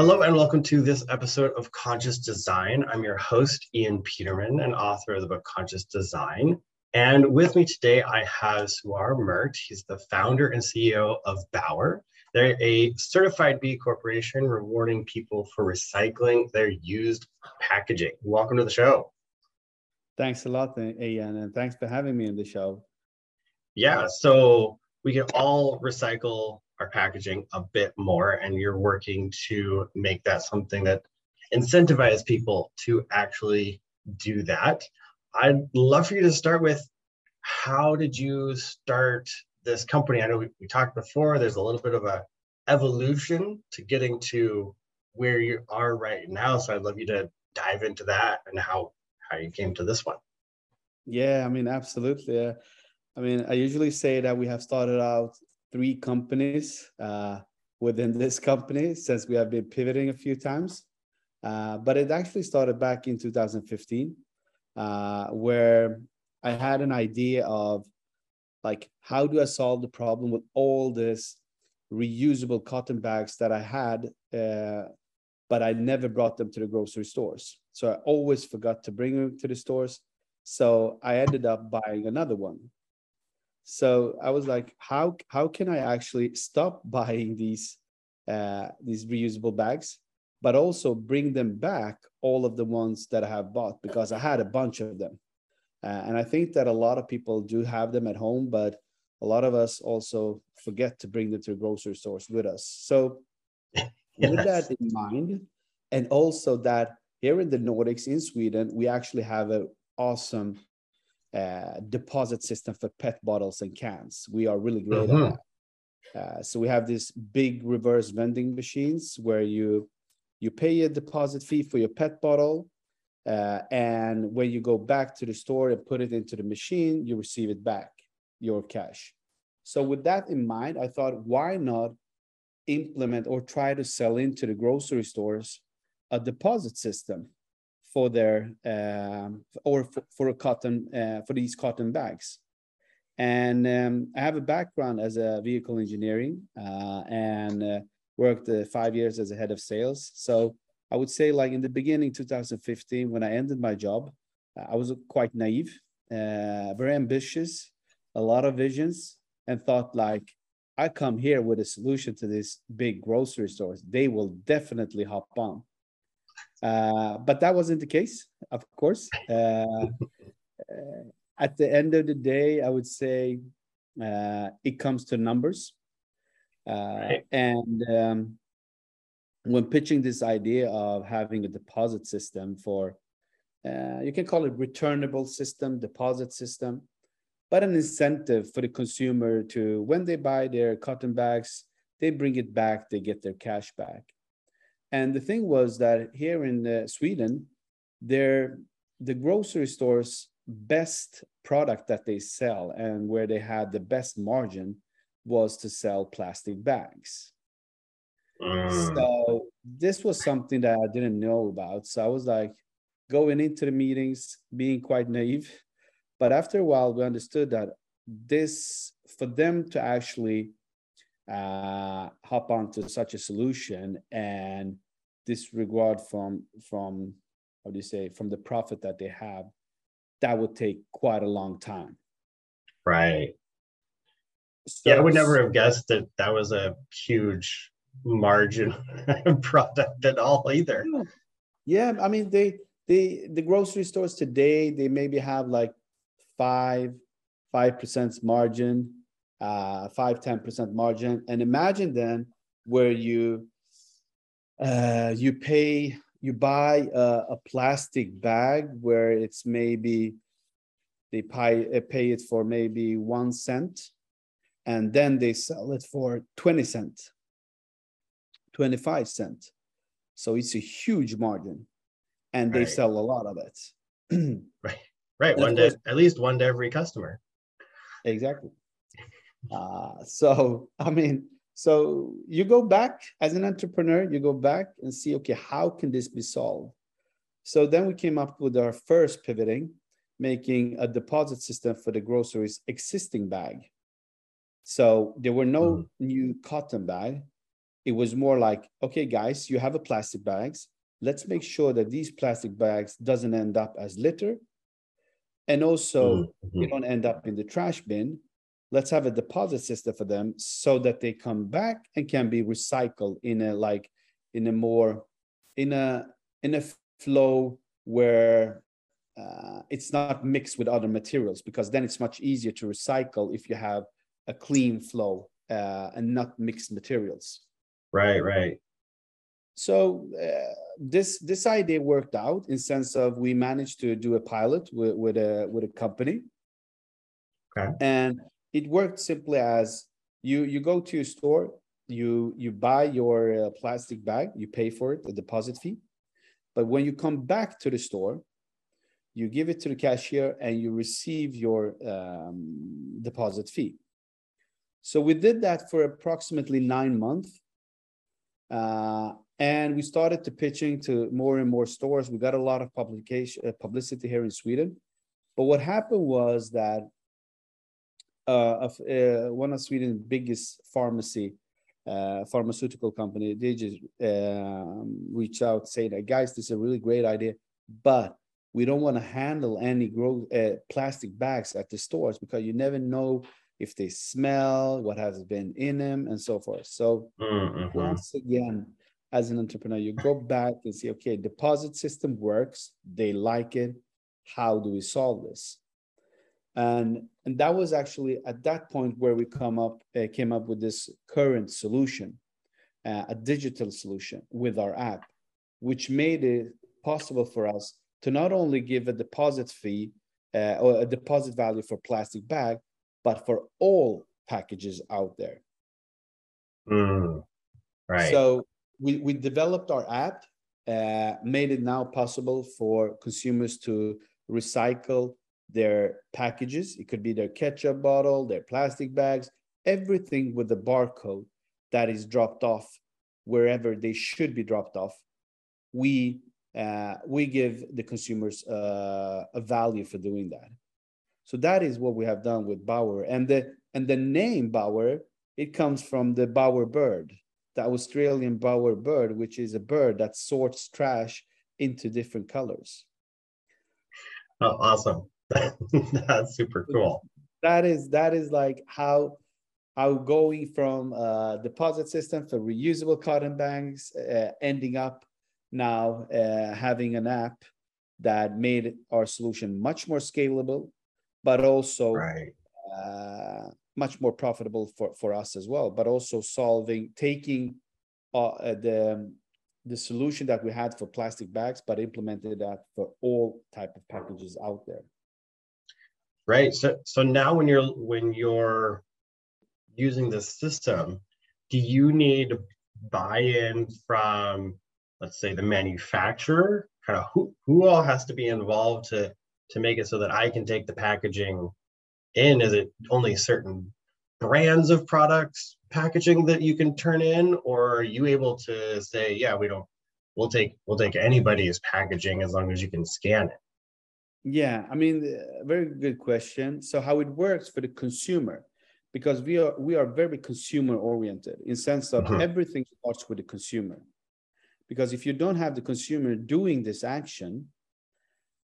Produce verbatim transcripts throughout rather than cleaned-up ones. Hello and welcome to this episode of Conscious Design. I'm your host, Ian Peterman, and author of the book Conscious Design. And with me today, I have Suwar Mert. He's the founder and C E O of Bower. They're a certified B corporation rewarding people for recycling their used packaging. Welcome to the show. Thanks a lot, Ian, and thanks for having me on the show. Yeah, so we can all recycle our packaging a bit more, and you're working to make that something that incentivizes people to actually do that. I'd love for you to start with, how did you start this company? I know we, we talked before, there's a little bit of a evolution to getting to where you are right now. So I'd love you to dive into that and how, how you came to this one. Yeah, I mean, absolutely. Uh, I mean, I usually say that we have started out three companies uh, within this company, since we have been pivoting a few times. Uh, but it actually started back in two thousand fifteen, uh, where I had an idea of, like, how do I solve the problem with all this reusable cotton bags that I had, uh, but I never brought them to the grocery stores. So I always forgot to bring them to the stores. So I ended up buying another one. So I was like, how, how can I actually stop buying these, uh, these reusable bags, but also bring them back, all of the ones that I have bought, because I had a bunch of them. Uh, and I think that a lot of people do have them at home, but a lot of us also forget to bring them to grocery stores with us. So yes. With that in mind, and also that here in the Nordics, in Sweden, we actually have an awesome Uh, deposit system for pet bottles and cans. We are really great mm-hmm. at that. Uh, so we have these big reverse vending machines where you you pay a deposit fee for your pet bottle, uh, and when you go back to the store and put it into the machine, you receive it back, your cash. So with that in mind, I thought, why not implement or try to sell into the grocery stores a deposit system for their, um, or for, for a cotton, uh, for these cotton bags. And um, I have a background as a vehicle engineering uh, and uh, worked uh, five years as a head of sales. So I would say, like, in the beginning, two thousand fifteen, when I ended my job, I was quite naive, uh, very ambitious, a lot of visions, and thought, like, I come here with a solution to these big grocery stores. They will definitely hop on. Uh, but that wasn't the case, of course. Uh, at the end of the day, I would say uh, it comes to numbers. Uh, right. And um, when pitching this idea of having a deposit system for, uh, you can call it returnable system, deposit system, but an incentive for the consumer to, when they buy their cotton bags, they bring it back, they get their cash back. And the thing was that here in uh, Sweden, they're, the grocery store's best product that they sell and where they had the best margin was to sell plastic bags. Mm. So this was something that I didn't know about. So I was like going into the meetings, being quite naive. But after a while, we understood that this, for them to actually uh hop onto such a solution and disregard from from how do you say from the profit that they have, that would take quite a long time. Right. So, yeah, I would never have guessed that that was a huge margin product at all either. Yeah, I mean, they they the grocery stores today, they maybe have like five five percent margin. Uh, five, ten percent margin. And imagine then where you uh, you pay, you buy a, a plastic bag where it's maybe, they pay, pay it for maybe one cent, and then they sell it for twenty cents, twenty-five cents. So it's a huge margin, and right. They sell a lot of it. Right, right. One day, at least one to every customer. Exactly. Uh, so, I mean, so you go back as an entrepreneur, you go back and see, okay, how can this be solved? So then we came up with our first pivoting, making a deposit system for the groceries existing bag. So there were no mm. new cotton bag, it was more like, okay, guys, you have a plastic bags. Let's make sure that these plastic bags doesn't end up as litter. And also, mm-hmm. they don't end up in the trash bin. Let's have a deposit system for them so that they come back and can be recycled in a like in a more in a in a flow where uh, it's not mixed with other materials, because then it's much easier to recycle if you have a clean flow uh, and not mixed materials. Right, right. So uh, this this idea worked out in sense of we managed to do a pilot with, with a with a company, okay. and it worked simply as you you go to your store, you you buy your uh, plastic bag, you pay for it, a deposit fee, but when you come back to the store, you give it to the cashier and you receive your um, deposit fee. So we did that for approximately nine months. Uh, and we started to pitching to more and more stores. We got a lot of publication, uh, publicity here in Sweden. But what happened was that uh, uh, one of Sweden's biggest pharmacy, uh, pharmaceutical company, they just uh, reached out saying, that, guys, this is a really great idea, but we don't want to handle any grow, uh, plastic bags at the stores because you never know if they smell, what has been in them, and so forth. So mm-hmm. once again, as an entrepreneur, you go back and see, okay, deposit system works. They like it. How do we solve this? And, and that was actually at that point where we come up, uh, came up with this current solution, uh, a digital solution with our app, which made it possible for us to not only give a deposit fee uh, or a deposit value for plastic bag, but for all packages out there. Mm, right. So we, we developed our app, uh, made it now possible for consumers to recycle their packages. It could be their ketchup bottle, their plastic bags, everything with the barcode that is dropped off wherever they should be dropped off. We, uh, we give the consumers uh, a value for doing that. So that is what we have done with Bower. And the, and the name Bower, it comes from the Bower bird, the Australian Bower bird, which is a bird that sorts trash into different colors. Oh, awesome. That's super cool. That is, that is like how, how going from a deposit system for reusable cotton bags, uh, ending up now uh, having an app that made our solution much more scalable, but also right. uh, much more profitable for, for us as well, but also solving, taking uh, the, the solution that we had for plastic bags, but implemented that for all type of packages out there. Right, so, so now when you're, when you're using this system, do you need buy-in from, let's say, the manufacturer? Kind of who, who all has to be involved to to make it so that I can take the packaging in? Is it only certain brands of products packaging that you can turn in, or are you able to say, yeah, we don't, we'll take, we'll take anybody's packaging as long as you can scan it? Yeah, I mean, very good question. So how it works for the consumer, because we are, we are very consumer oriented in sense of mm-hmm. everything starts with the consumer, because if you don't have the consumer doing this action,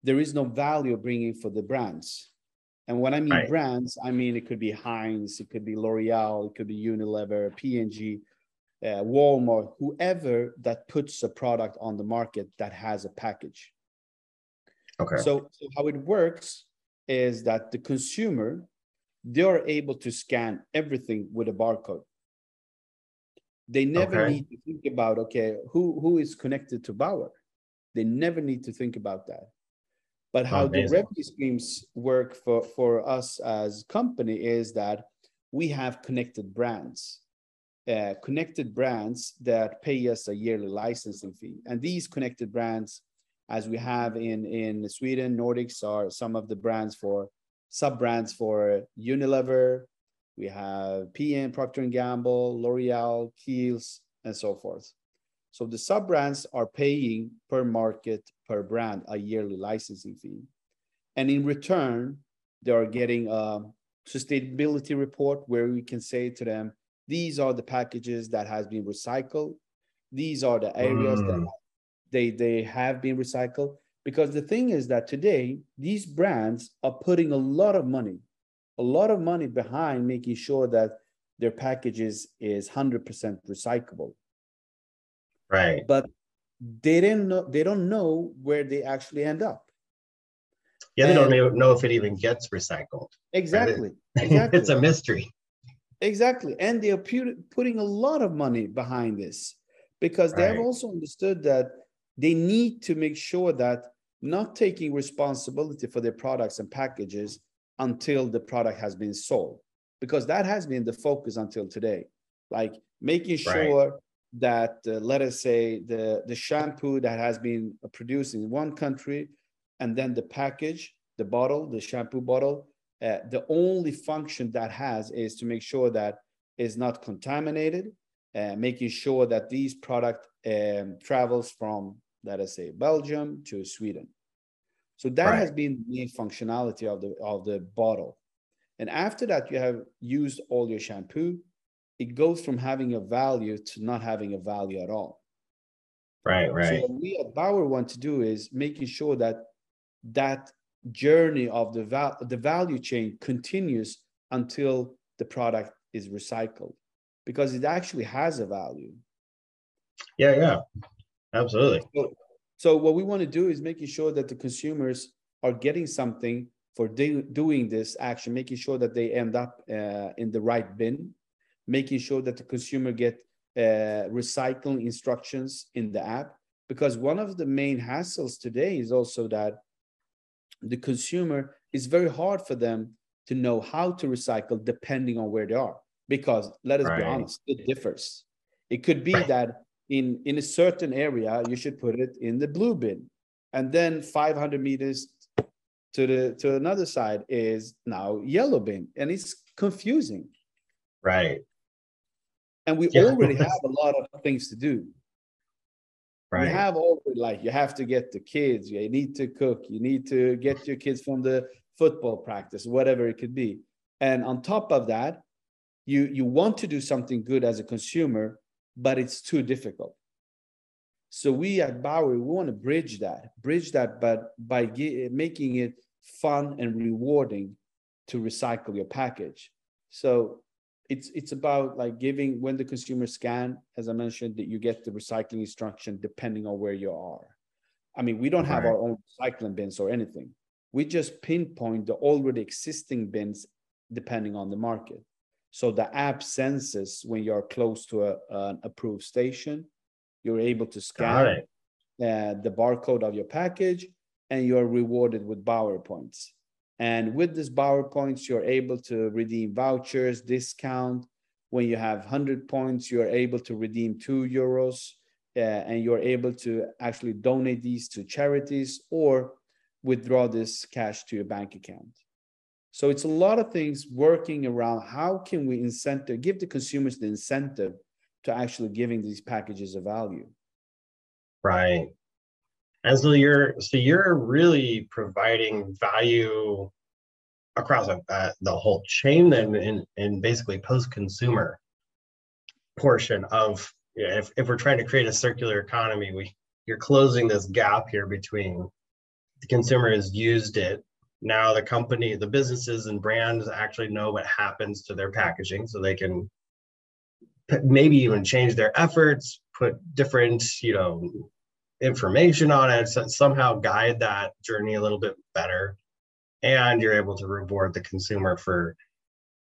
there is no value bringing for the brands. And when I mean right. brands, I mean, it could be Heinz, it could be L'Oreal, it could be Unilever, P and G, uh, Walmart, whoever that puts a product on the market that has a package. Okay. So, so how it works is that the consumer, they are able to scan everything with a barcode. They never okay. need to think about, okay, who, who is connected to Bower? They never need to think about that. But how Amazing. The revenue schemes work for, for us as company is that we have connected brands, uh, connected brands that pay us a yearly licensing fee. And these connected brands, as we have in, in Sweden, Nordics are some of the brands for sub-brands for Unilever. We have P and G, Procter and Gamble, L'Oreal, Kiehl's, and so forth. So the sub-brands are paying per market, per brand, a yearly licensing fee. And in return, they are getting a sustainability report where we can say to them, These are the packages that has been recycled. These are the areas mm. that they, they have been recycled. Because the thing is that today, these brands are putting a lot of money, a lot of money behind making sure that their packages is one hundred percent recyclable. Right. But they didn't know, they don't know where they actually end up. Yeah, they and, don't know if it even gets recycled. Exactly. Right? exactly. It's a mystery. Exactly. And they are pu- putting a lot of money behind this because right. they have also understood that they need to make sure that not taking responsibility for their products and packages until the product has been sold, because that has been the focus until today. Like making sure right. that, uh, let us say, the, the shampoo that has been produced in one country and then the package, the bottle, the shampoo bottle, uh, the only function that has is to make sure that it's not contaminated, uh, making sure that these product um, travels from, let us say, Belgium to Sweden. So that right. has been the main functionality of the, of the bottle. And after that, you have used all your shampoo. It goes from having a value to not having a value at all. Right, right. So what we at Bower want to do is making sure that that journey of the, val- the value chain continues until the product is recycled, because it actually has a value. Yeah, yeah, absolutely. So, so what we want to do is making sure that the consumers are getting something for de- doing this action, making sure that they end up uh, in the right bin, making sure that the consumer get uh, recycling instructions in the app. Because one of the main hassles today is also that the consumer, it's very hard for them to know how to recycle depending on where they are. Because let us right. be honest, it differs. It could be right. that in, in a certain area, you should put it in the blue bin. And then five hundred meters to the to another side is now yellow bin. And it's confusing. Right. And we yeah. already have a lot of things to do. Right. You have all like you have to get the kids, you need to cook, you need to get your kids from the football practice, whatever it could be. And on top of that, you, you want to do something good as a consumer, but it's too difficult. So we at Bower, we want to bridge that, bridge that, but by ge- making it fun and rewarding to recycle your package. So It's it's about like giving, when the consumer scan, as I mentioned, that you get the recycling instruction depending on where you are. I mean, we don't have right. our own recycling bins or anything. We just pinpoint the already existing bins depending on the market. So the app senses when you're close to a, an approved station, you're able to scan uh, the barcode of your package, and you're rewarded with Bower points. And with this Bower points, you're able to redeem vouchers, discount. When you have one hundred points, you're able to redeem two euros, uh, and you're able to actually donate these to charities or withdraw this cash to your bank account. So it's a lot of things working around how can we incentive, give the consumers the incentive to actually giving these packages a value. Right. And so you're so you're really providing value across a, uh, the whole chain, then, in, in basically post-consumer portion of, you know, if if we're trying to create a circular economy, we you're closing this gap here between the consumer has used it, now the company, the businesses and brands actually know what happens to their packaging, so they can maybe even change their efforts, put different, you know, information on it, so somehow guide that journey a little bit better, and you're able to reward the consumer for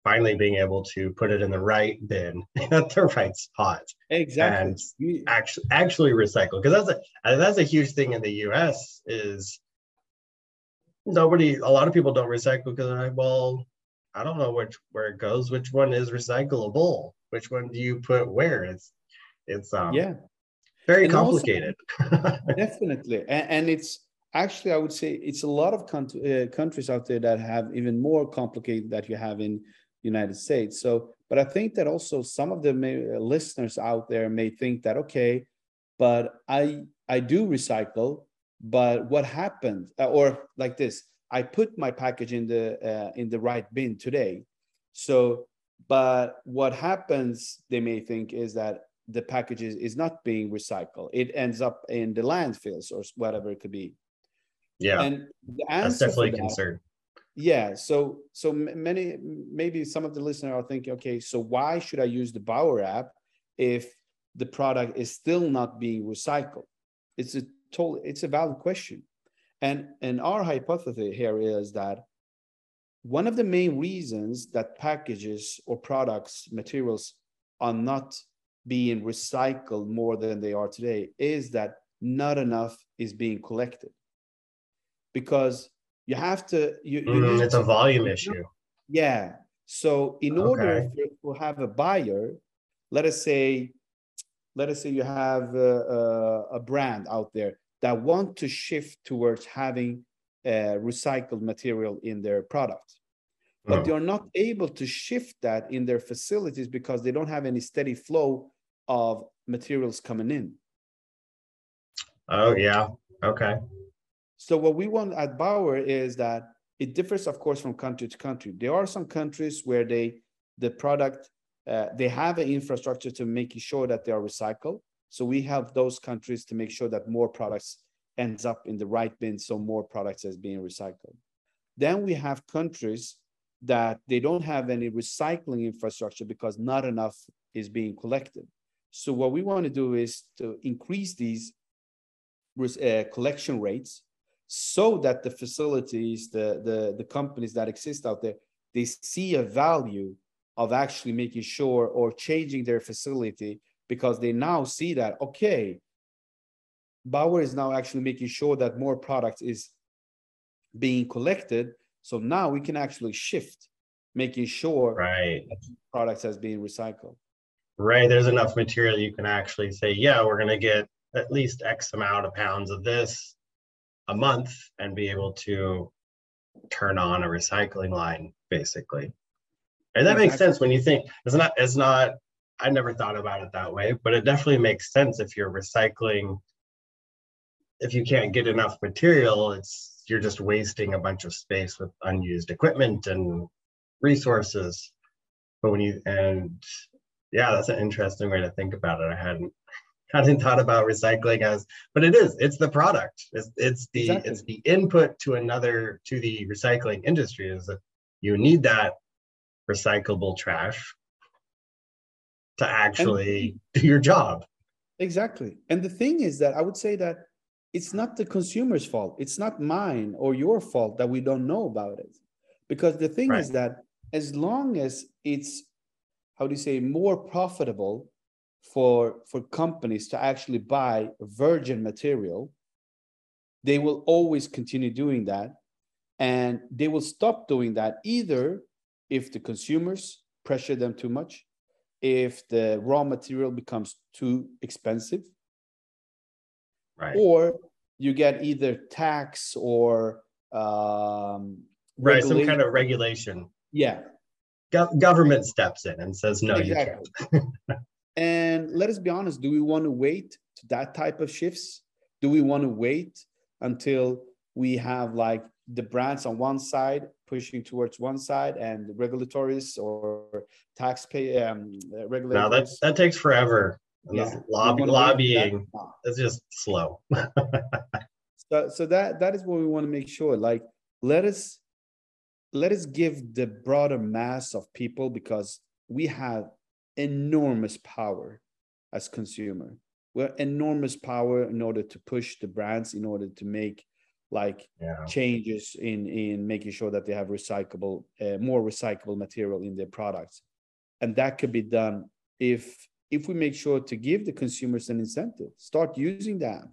finally being able to put it in the right bin at the right spot. Exactly. And actually actually recycle, because that's a that's a huge thing in the U S is nobody a lot of people don't recycle because they're like, well, I don't know which where it goes, which one is recyclable, which one do you put where. It's it's um yeah Very and complicated. Also, definitely. And, and it's actually, I would say, it's a lot of con- uh, countries out there that have even more complicated that you have in the United States. So, but I think that also some of the may- listeners out there may think that, okay, but I, I do recycle, but what happened? Uh, or like this, I put my package in the, uh, in the right bin today. So But what happens, they may think, is that the packages is not being recycled. It ends up in the landfills or whatever it could be. Yeah, and the that's definitely a that, concern. Yeah, so so many, maybe some of the listeners are thinking, okay, so why should I use the Bower app if the product is still not being recycled? It's a total, it's a valid question. And, and our hypothesis here is that one of the main reasons that packages or products, materials are not being recycled more than they are today is that not enough is being collected. Because you have to... You, mm, you it's to, a volume you know, issue. Yeah. So in order okay. for, to have a buyer, let us say, let us say you have a, a, a brand out there that want to shift towards having Uh, recycled material in their product, but oh. they are not able to shift that in their facilities because they don't have any steady flow of materials coming in. Oh yeah, okay. So what we want at Bower is that it differs, of course, from country to country. There are some countries where they the product uh, they have an infrastructure to making sure that they are recycled. So we help those countries to make sure that more products ends up in the right bin, so more products is being recycled. Then we have countries that they don't have any recycling infrastructure because not enough is being collected. So what we want to do is to increase these uh, collection rates so that the facilities, the, the, the companies that exist out there, they see a value of actually making sure or changing their facility because they now see that, okay, Bower is now actually making sure that more product is being collected. So now we can actually shift, making sure right. that products has been recycled. Right. There's enough material you can actually say, yeah, we're going to get at least X amount of pounds of this a month and be able to turn on a recycling line, basically. And that exactly. makes sense when you think, it's not, it's not, I never thought about it that way, but it definitely makes sense if you're recycling. If you can't get enough material, it's you're just wasting a bunch of space with unused equipment and resources. But when you and yeah, that's an interesting way to think about it. I hadn't hadn't thought about recycling as, but it is. It's the product. It's it's the exactly. it's the input to another to the recycling industry. Is that you need that recyclable trash to actually and, do your job. Exactly. And the thing is that I would say that it's not the consumer's fault. It's not mine or your fault that we don't know about it. Because the thing right. is that as long as it's, how do you say, more profitable for, for companies to actually buy virgin material, they will always continue doing that. And they will stop doing that either if the consumers pressure them too much, if the raw material becomes too expensive, right. or you get either tax or um, right, regulation. Some kind of regulation. Yeah. Go- government steps in and says, no, exactly. you can't. And let us be honest, do we want to wait to that type of shifts? Do we want to wait until we have like the brands on one side pushing towards one side and the regulatories or tax pay um, regulators? No, that, that takes forever. Yeah. Lobby, lobbying is just slow. so, so that that is what we want to make sure. Like, let us let us give the broader mass of people, because we have enormous power as consumer. We're enormous power in order to push the brands, in order to make like yeah. changes in in making sure that they have recyclable, uh, more recyclable material in their products, and that could be done if. If we make sure to give the consumers an incentive, start using the app,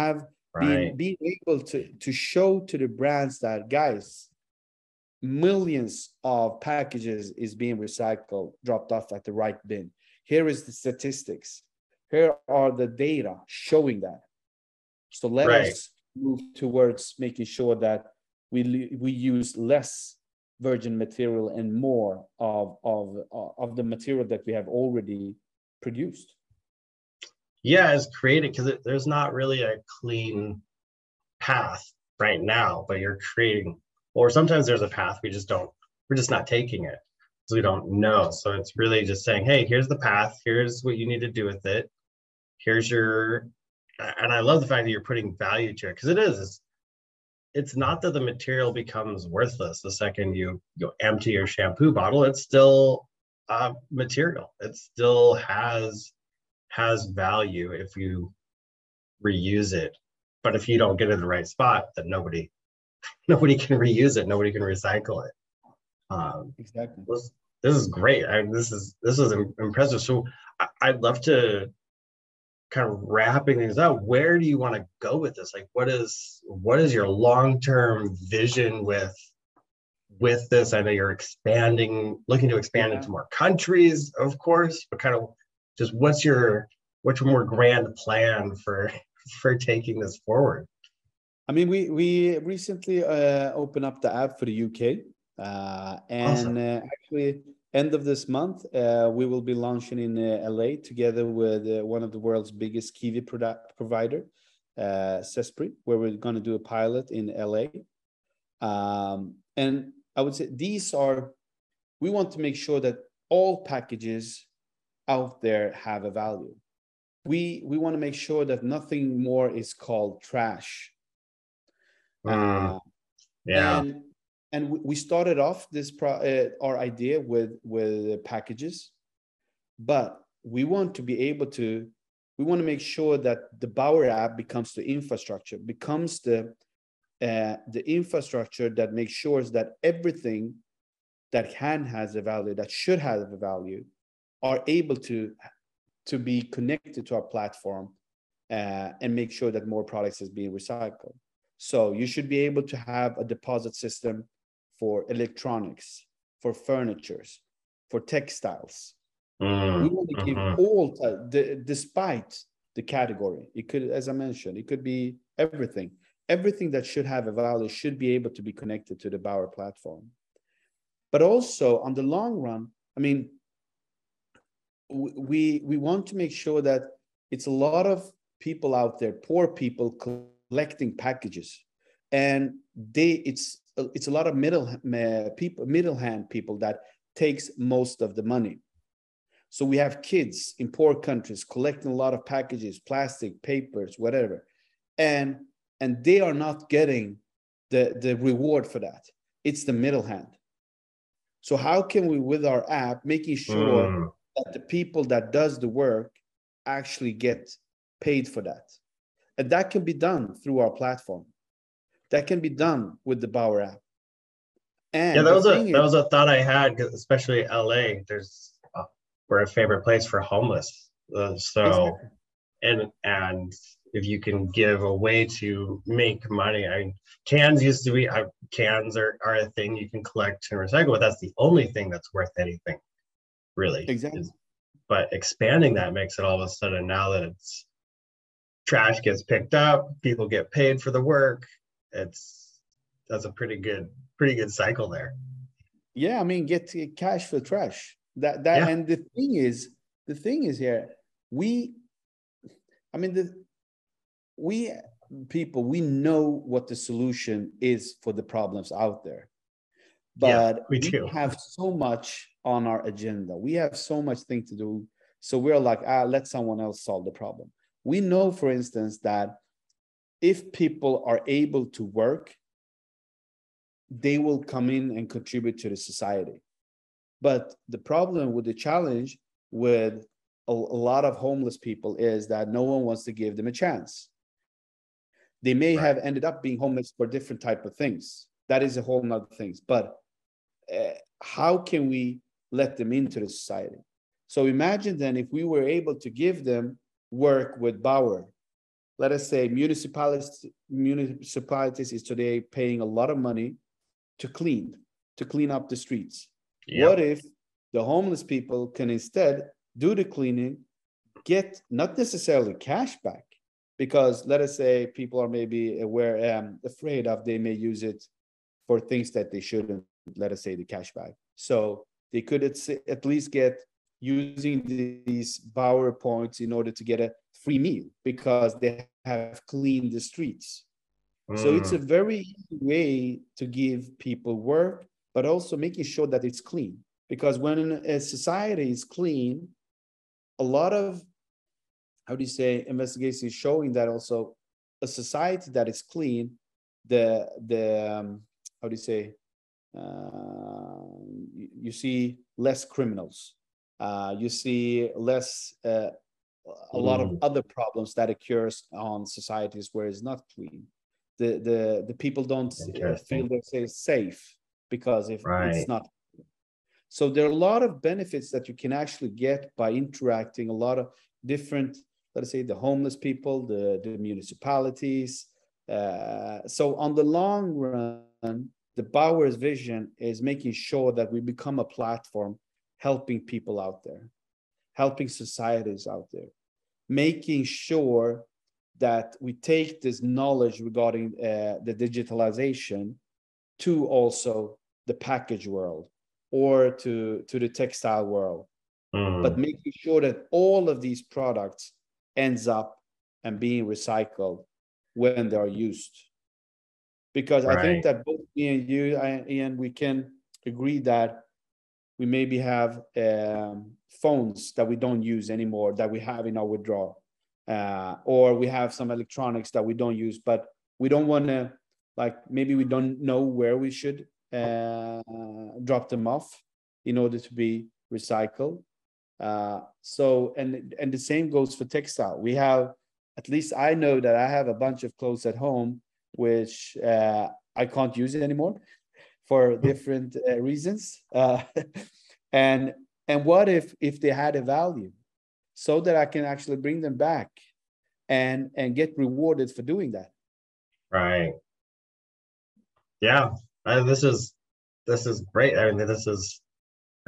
have right. being, being able to, to show to the brands that, guys, millions of packages is being recycled, dropped off at the right bin. Here is the statistics. Here are the data showing that. So let right. us move towards making sure that we we use less virgin material and more of, of, of the material that we have already produced. Yeah, it's created because it, there's not really a clean path right now, but you're creating, or sometimes there's a path, we just don't, we're just not taking it. we don't know. So it's really just saying, hey, here's the path. Here's what you need to do with it. Here's your, and I love the fact that you're putting value to it, because it is. It's not that the material becomes worthless the second you, you empty your shampoo bottle. It's still uh, material. It still has has value if you reuse it. But if you don't get it in the right spot, then nobody nobody can reuse it. Nobody can recycle it. Um, exactly. This, this is great. I, this is this is impressive. So I, I'd love to. Kind of wrapping things up, where do you want to go with this? Like, what is what is your long-term vision with with this? I know you're expanding, looking to expand yeah. into more countries, of course, but kind of just what's your what's your more grand plan for for taking this forward? I mean, we we recently uh, opened up the app for the U K, uh, and awesome. uh, actually. End of this month, uh, we will be launching in uh, L A together with uh, one of the world's biggest kiwi product provider, uh, Cespri, where we're going to do a pilot in L A. Um, and I would say these are, we want to make sure that all packages out there have a value. We, we want to make sure that nothing more is called trash. Mm, uh, yeah. And, And we started off this pro- uh, our idea with with packages, but we want to be able to, we want to make sure that the Bower app becomes the infrastructure, becomes the uh, the infrastructure that makes sure that everything that can has a value, that should have a value, are able to to be connected to our platform uh, and make sure that more products is being recycled. So you should be able to have a deposit system for electronics, for furnitures, for textiles. Mm, we want to give uh-huh. all, uh, the, despite the category, it could, as I mentioned, it could be everything. Everything that should have a value should be able to be connected to the Bower platform. But also on the long run, I mean, we, we want to make sure that it's a lot of people out there, poor people collecting packages, and they, it's, it's a lot of middle people, middle hand people that takes most of the money. So we have kids in poor countries collecting a lot of packages, plastic, papers, whatever. And, and they are not getting the, the reward for that. It's the middle hand. So how can we, with our app, making sure mm. that the people that does the work actually get paid for that? And that can be done through our platform. That can be done with the Bower app. And yeah, that was a that was a thought I had, cause especially L A. There's uh, we're a favorite place for homeless. Uh, so, exactly. and and if you can give a way to make money, I mean, cans used to be uh, cans are are a thing you can collect and recycle, but that's the only thing that's worth anything, really. Exactly. Is, but expanding that makes it all of a sudden now that it's trash gets picked up, people get paid for the work. It's that's a pretty good pretty good cycle there. Yeah, I mean, get to cash for trash. That that yeah. and the thing is, the thing is here, we, I mean, the we people we know what the solution is for the problems out there, but yeah, we, we have so much on our agenda. We have so much thing to do, so we're like, ah, let someone else solve the problem. We know, for instance, that if people are able to work, they will come in and contribute to the society. But the problem with the challenge with a, a lot of homeless people is that no one wants to give them a chance. They may right. have ended up being homeless for different type of things. That is a whole nother thing. But uh, how can we let them into the society? So imagine then if we were able to give them work with Bower. Let us say municipalities, municipalities is today paying a lot of money to clean, to clean up the streets. Yep. What if the homeless people can instead do the cleaning, get not necessarily cash back, because let us say people are maybe aware, um, afraid of, they may use it for things that they shouldn't, let us say the cash back. So they could at least get using these Bower points in order to get a free meal because they have cleaned the streets. Mm. So it's a very easy way to give people work, but also making sure that it's clean. Because when a society is clean, a lot of, how do you say, investigations showing that also a society that is clean, the, the um, how do you say, uh, you, you see less criminals, uh, you see less, uh, a lot of other problems that occurs on societies where it's not clean. The, the, the people don't feel they're safe because if right. it's not. So there are a lot of benefits that you can actually get by interacting a lot of different, let's say, the homeless people, the, the municipalities. Uh, so on the long run, the Bower's vision is making sure that we become a platform helping people out there, helping societies out there, making sure that we take this knowledge regarding uh, the digitalization to also the package world, or to, to the textile world, mm. but making sure that all of these products ends up and being recycled when they are used. Because right. I think that both me and you, Ian, we can agree that we maybe have um, phones that we don't use anymore, that we have in our withdrawal, uh, or we have some electronics that we don't use, but we don't want to, like, maybe we don't know where we should Uh, drop them off in order to be recycled. Uh, so, and and the same goes for textile. We have, at least I know that I have a bunch of clothes at home, which uh, I can't use it anymore for different uh, reasons. Uh, and and what if if they had a value, so that I can actually bring them back and and get rewarded for doing that. Right. Yeah. I, this is this is great. I mean, this is,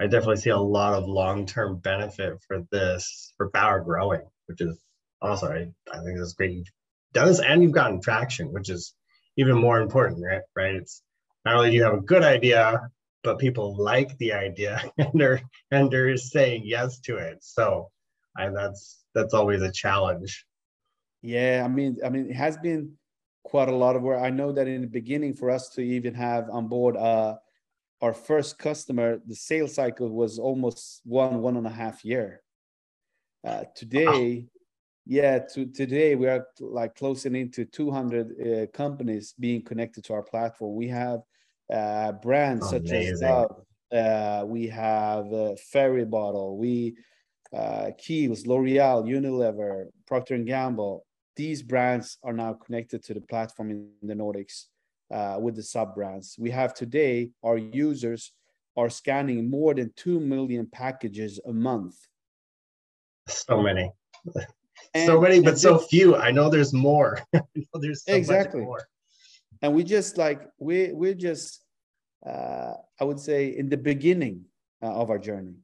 I definitely see a lot of long-term benefit for this, for Bower growing, which is also, I, I think this is great. You've done this and you've gotten traction, which is even more important, right? Right? It's not only do you have a good idea, but people like the idea and are, and are saying yes to it. So I, that's, that's always a challenge. Yeah, I mean, I mean, it has been quite a lot of work. I know that in the beginning, for us to even have on board uh, our first customer, the sales cycle was almost one, one and a half year. Uh, today, wow. yeah, to, today we are like closing into two hundred uh, companies being connected to our platform. We have uh, brands Amazing. such as Love, uh, we have uh, Ferry Bottle, we uh, Kiehl's, L'Oreal, Unilever, Procter and Gamble. These brands are now connected to the platform in the Nordics uh, with the sub-brands. We have today, our users are scanning more than two million packages a month. So many. And, so many, but so few. I know there's more. I know there's so exactly. much more. And we just like, we, we're just, uh, I would say, in the beginning uh, of our journey.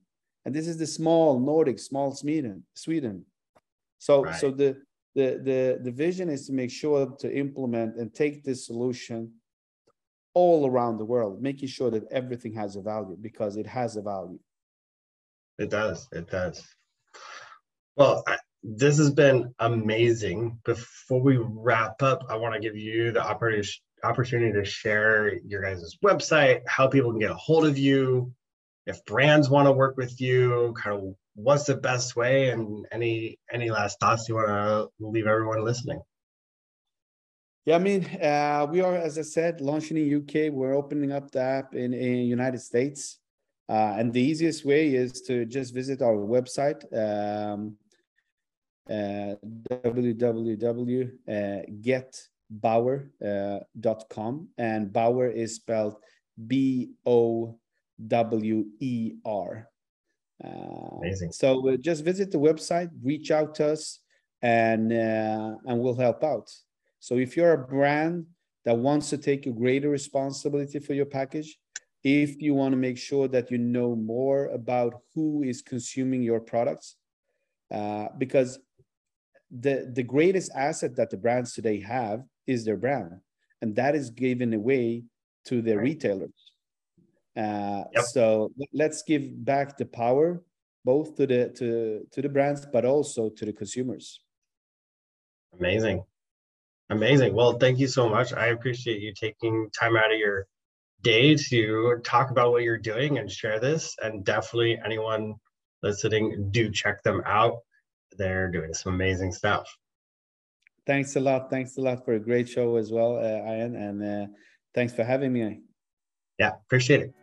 And this is the small Nordic, small Sweden. Sweden. So, right. so the... The, the, the vision is to make sure to implement and take this solution all around the world, making sure that everything has a value, because it has a value. It does. It does. Well, I, this has been amazing. Before we wrap up, I want to give you the opportunity to share your guys' website, how people can get a hold of you, if brands want to work with you, kind of what's the best way, and any any last thoughts you want to leave everyone listening? Yeah, I mean, uh, we are, as I said, launching in U K. We're opening up the app in, in United States. Uh, and the easiest way is to just visit our website, um, uh, w w w dot get bower dot com. And Bower is spelled B O W E R. Uh, Amazing. So uh, just visit the website, reach out to us, and uh, and we'll help out. So if you're a brand that wants to take a greater responsibility for your package, if you want to make sure that you know more about who is consuming your products, uh, because the the greatest asset that the brands today have is their brand, and that is given away to their right. retailers. Uh, yep. So let's give back the power, both to the to to the brands, but also to the consumers. Amazing, amazing. Well, thank you so much. I appreciate you taking time out of your day to talk about what you're doing and share this. And definitely anyone listening, do check them out. They're doing some amazing stuff. Thanks a lot. Thanks a lot for a great show as well, uh, Ian. And uh, thanks for having me. Yeah, appreciate it.